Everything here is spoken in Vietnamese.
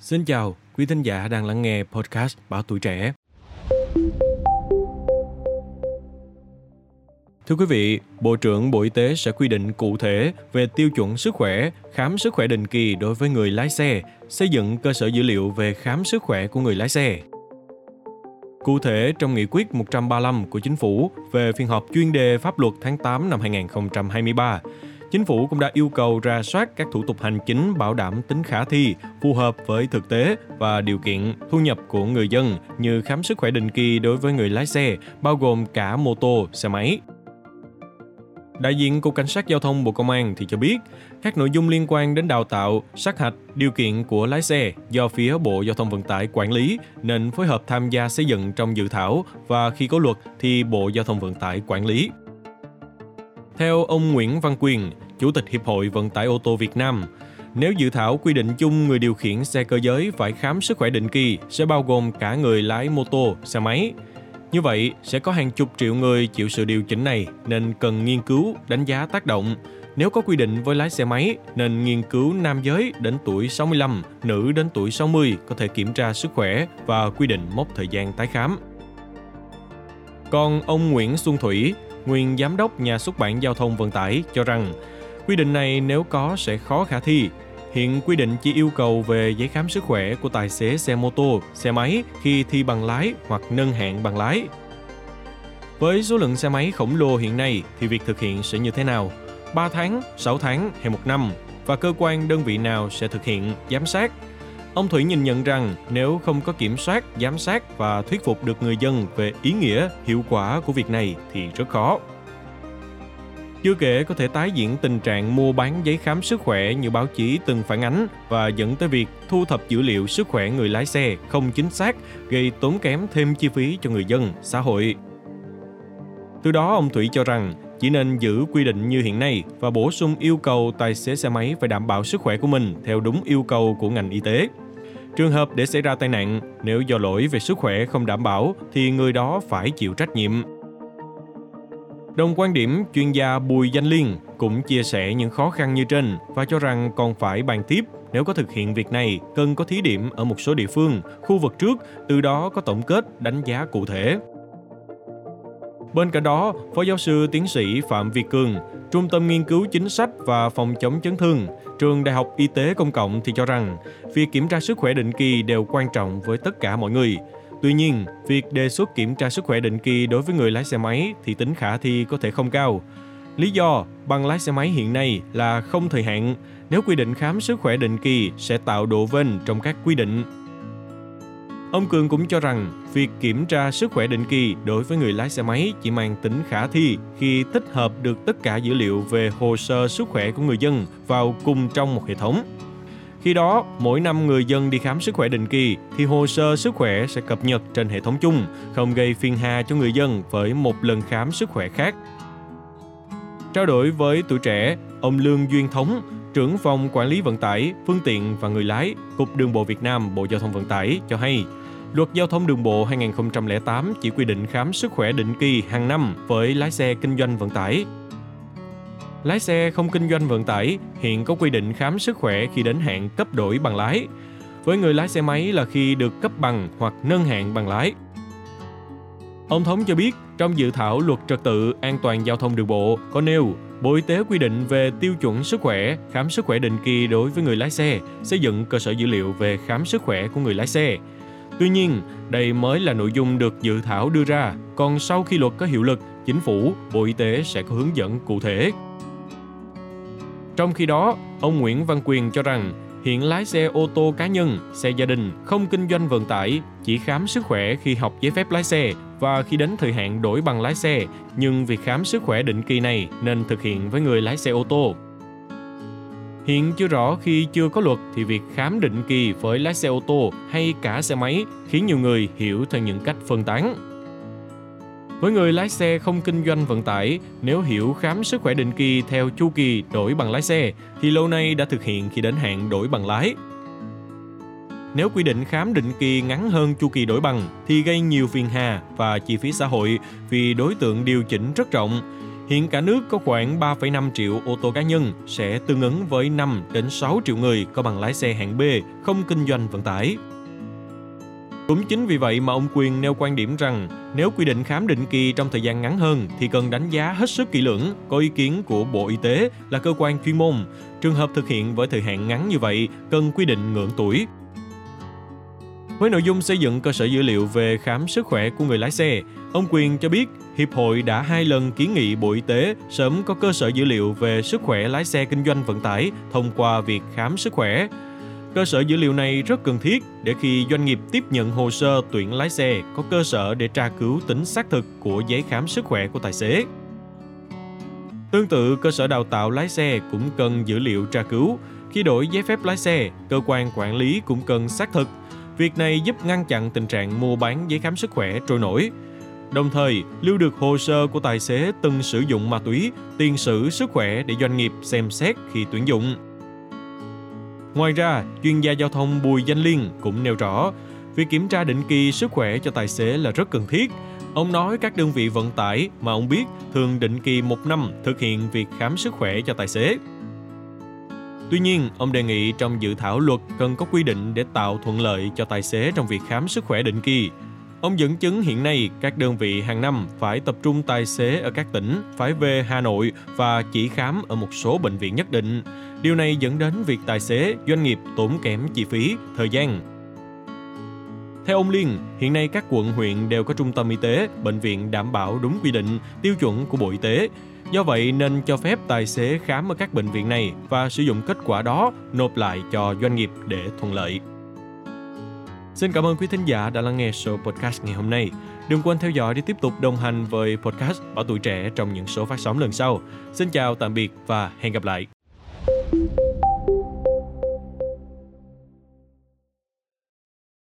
Xin chào quý thính giả đang lắng nghe podcast Báo Tuổi Trẻ. Thưa quý vị, Bộ trưởng Bộ Y tế sẽ quy định cụ thể về tiêu chuẩn sức khỏe, khám sức khỏe định kỳ đối với người lái xe, xây dựng cơ sở dữ liệu về khám sức khỏe của người lái xe. Cụ thể, trong Nghị quyết 135 của Chính phủ về phiên họp chuyên đề pháp luật tháng 8 năm 2023, Chính phủ cũng đã yêu cầu rà soát các thủ tục hành chính bảo đảm tính khả thi, phù hợp với thực tế và điều kiện thu nhập của người dân như khám sức khỏe định kỳ đối với người lái xe, bao gồm cả mô tô, xe máy. Đại diện Cục Cảnh sát Giao thông Bộ Công an thì cho biết, các nội dung liên quan đến đào tạo, sát hạch, điều kiện của lái xe do phía Bộ Giao thông Vận tải quản lý nên phối hợp tham gia xây dựng trong dự thảo và khi có luật thì Bộ Giao thông Vận tải quản lý. Theo ông Nguyễn Văn Quyền, Chủ tịch Hiệp hội Vận tải ô tô Việt Nam, nếu dự thảo quy định chung người điều khiển xe cơ giới phải khám sức khỏe định kỳ sẽ bao gồm cả người lái mô tô, xe máy. Như vậy, sẽ có hàng chục triệu người chịu sự điều chỉnh này nên cần nghiên cứu, đánh giá tác động. Nếu có quy định với lái xe máy, nên nghiên cứu nam giới đến tuổi 65, nữ đến tuổi 60 có thể kiểm tra sức khỏe và quy định mốc thời gian tái khám. Còn ông Nguyễn Xuân Thủy, nguyên Giám đốc Nhà xuất bản Giao thông Vận tải cho rằng, quy định này nếu có sẽ khó khả thi. Hiện quy định chỉ yêu cầu về giấy khám sức khỏe của tài xế xe mô tô, xe máy khi thi bằng lái hoặc nâng hạn bằng lái. Với số lượng xe máy khổng lồ hiện nay thì việc thực hiện sẽ như thế nào? 3 tháng, 6 tháng hay 1 năm? Và cơ quan đơn vị nào sẽ thực hiện, giám sát? Ông Thủy nhìn nhận rằng nếu không có kiểm soát, giám sát và thuyết phục được người dân về ý nghĩa, hiệu quả của việc này thì rất khó. Chưa kể có thể tái diễn tình trạng mua bán giấy khám sức khỏe như báo chí từng phản ánh và dẫn tới việc thu thập dữ liệu sức khỏe người lái xe không chính xác, gây tốn kém thêm chi phí cho người dân, xã hội. Từ đó, ông Thủy cho rằng chỉ nên giữ quy định như hiện nay và bổ sung yêu cầu tài xế xe máy phải đảm bảo sức khỏe của mình theo đúng yêu cầu của ngành y tế. Trường hợp để xảy ra tai nạn, nếu do lỗi về sức khỏe không đảm bảo thì người đó phải chịu trách nhiệm. Đồng quan điểm, chuyên gia Bùi Danh Liên cũng chia sẻ những khó khăn như trên và cho rằng còn phải bàn tiếp, nếu có thực hiện việc này, cần có thí điểm ở một số địa phương, khu vực trước, từ đó có tổng kết, đánh giá cụ thể. Bên cạnh đó, Phó Giáo sư Tiến sĩ Phạm Việt Cường, Trung tâm Nghiên cứu Chính sách và Phòng chống chấn thương, Trường Đại học Y tế Công cộng thì cho rằng, việc kiểm tra sức khỏe định kỳ đều quan trọng với tất cả mọi người. Tuy nhiên, việc đề xuất kiểm tra sức khỏe định kỳ đối với người lái xe máy thì tính khả thi có thể không cao. Lý do, bằng lái xe máy hiện nay là không thời hạn, nếu quy định khám sức khỏe định kỳ sẽ tạo độ vênh trong các quy định. Ông Cường cũng cho rằng, việc kiểm tra sức khỏe định kỳ đối với người lái xe máy chỉ mang tính khả thi khi tích hợp được tất cả dữ liệu về hồ sơ sức khỏe của người dân vào cùng trong một hệ thống. Khi đó, mỗi năm người dân đi khám sức khỏe định kỳ thì hồ sơ sức khỏe sẽ cập nhật trên hệ thống chung, không gây phiền hà cho người dân với một lần khám sức khỏe khác. Trao đổi với Tuổi Trẻ, ông Lương Duyên Thống, trưởng phòng quản lý vận tải, phương tiện và người lái, Cục Đường bộ Việt Nam, Bộ Giao thông Vận tải cho hay, Luật Giao thông Đường bộ 2008 chỉ quy định khám sức khỏe định kỳ hàng năm với lái xe kinh doanh vận tải. Lái xe không kinh doanh vận tải hiện có quy định khám sức khỏe khi đến hạn cấp đổi bằng lái. Với người lái xe máy là khi được cấp bằng hoặc nâng hạn bằng lái. Ông Thống cho biết, trong dự thảo Luật Trật tự, an toàn giao thông đường bộ có nêu, Bộ Y tế quy định về tiêu chuẩn sức khỏe, khám sức khỏe định kỳ đối với người lái xe, xây dựng cơ sở dữ liệu về khám sức khỏe của người lái xe. Tuy nhiên, đây mới là nội dung được dự thảo đưa ra, còn sau khi luật có hiệu lực, Chính phủ, Bộ Y tế sẽ có hướng dẫn cụ thể. Trong khi đó, ông Nguyễn Văn Quyền cho rằng hiện lái xe ô tô cá nhân, xe gia đình không kinh doanh vận tải, chỉ khám sức khỏe khi học giấy phép lái xe và khi đến thời hạn đổi bằng lái xe, nhưng việc khám sức khỏe định kỳ này nên thực hiện với người lái xe ô tô. Hiện chưa rõ khi chưa có luật thì việc khám định kỳ với lái xe ô tô hay cả xe máy khiến nhiều người hiểu theo những cách phân tán. Với người lái xe không kinh doanh vận tải, nếu hiểu khám sức khỏe định kỳ theo chu kỳ đổi bằng lái xe, thì lâu nay đã thực hiện khi đến hạn đổi bằng lái. Nếu quy định khám định kỳ ngắn hơn chu kỳ đổi bằng, thì gây nhiều phiền hà và chi phí xã hội vì đối tượng điều chỉnh rất rộng. Hiện cả nước có khoảng 3,5 triệu ô tô cá nhân sẽ tương ứng với 5 đến 6 triệu người có bằng lái xe hạng B không kinh doanh vận tải. Cũng chính vì vậy mà ông Quyền nêu quan điểm rằng nếu quy định khám định kỳ trong thời gian ngắn hơn thì cần đánh giá hết sức kỹ lưỡng, có ý kiến của Bộ Y tế là cơ quan chuyên môn. Trường hợp thực hiện với thời hạn ngắn như vậy cần quy định ngưỡng tuổi. Với nội dung xây dựng cơ sở dữ liệu về khám sức khỏe của người lái xe, ông Quyền cho biết Hiệp hội đã 2 lần kiến nghị Bộ Y tế sớm có cơ sở dữ liệu về sức khỏe lái xe kinh doanh vận tải thông qua việc khám sức khỏe. Cơ sở dữ liệu này rất cần thiết để khi doanh nghiệp tiếp nhận hồ sơ tuyển lái xe có cơ sở để tra cứu tính xác thực của giấy khám sức khỏe của tài xế. Tương tự, cơ sở đào tạo lái xe cũng cần dữ liệu tra cứu. Khi đổi giấy phép lái xe, cơ quan quản lý cũng cần xác thực. Việc này giúp ngăn chặn tình trạng mua bán giấy khám sức khỏe trôi nổi. Đồng thời, lưu được hồ sơ của tài xế từng sử dụng ma túy, tiền sử sức khỏe để doanh nghiệp xem xét khi tuyển dụng. Ngoài ra, chuyên gia giao thông Bùi Danh Liên cũng nêu rõ, việc kiểm tra định kỳ sức khỏe cho tài xế là rất cần thiết. Ông nói các đơn vị vận tải mà ông biết thường định kỳ 1 năm thực hiện việc khám sức khỏe cho tài xế. Tuy nhiên, ông đề nghị trong dự thảo luật cần có quy định để tạo thuận lợi cho tài xế trong việc khám sức khỏe định kỳ. Ông dẫn chứng hiện nay các đơn vị hàng năm phải tập trung tài xế ở các tỉnh, phải về Hà Nội và chỉ khám ở một số bệnh viện nhất định. Điều này dẫn đến việc tài xế, doanh nghiệp tốn kém chi phí, thời gian. Theo ông Liên, hiện nay các quận, huyện đều có trung tâm y tế, bệnh viện đảm bảo đúng quy định, tiêu chuẩn của Bộ Y tế. Do vậy nên cho phép tài xế khám ở các bệnh viện này và sử dụng kết quả đó nộp lại cho doanh nghiệp để thuận lợi. Xin cảm ơn quý thính giả đã lắng nghe số podcast ngày hôm nay. Đừng quên theo dõi để tiếp tục đồng hành với podcast Báo Tuổi Trẻ trong những số phát sóng lần sau. Xin chào, tạm biệt và hẹn gặp lại.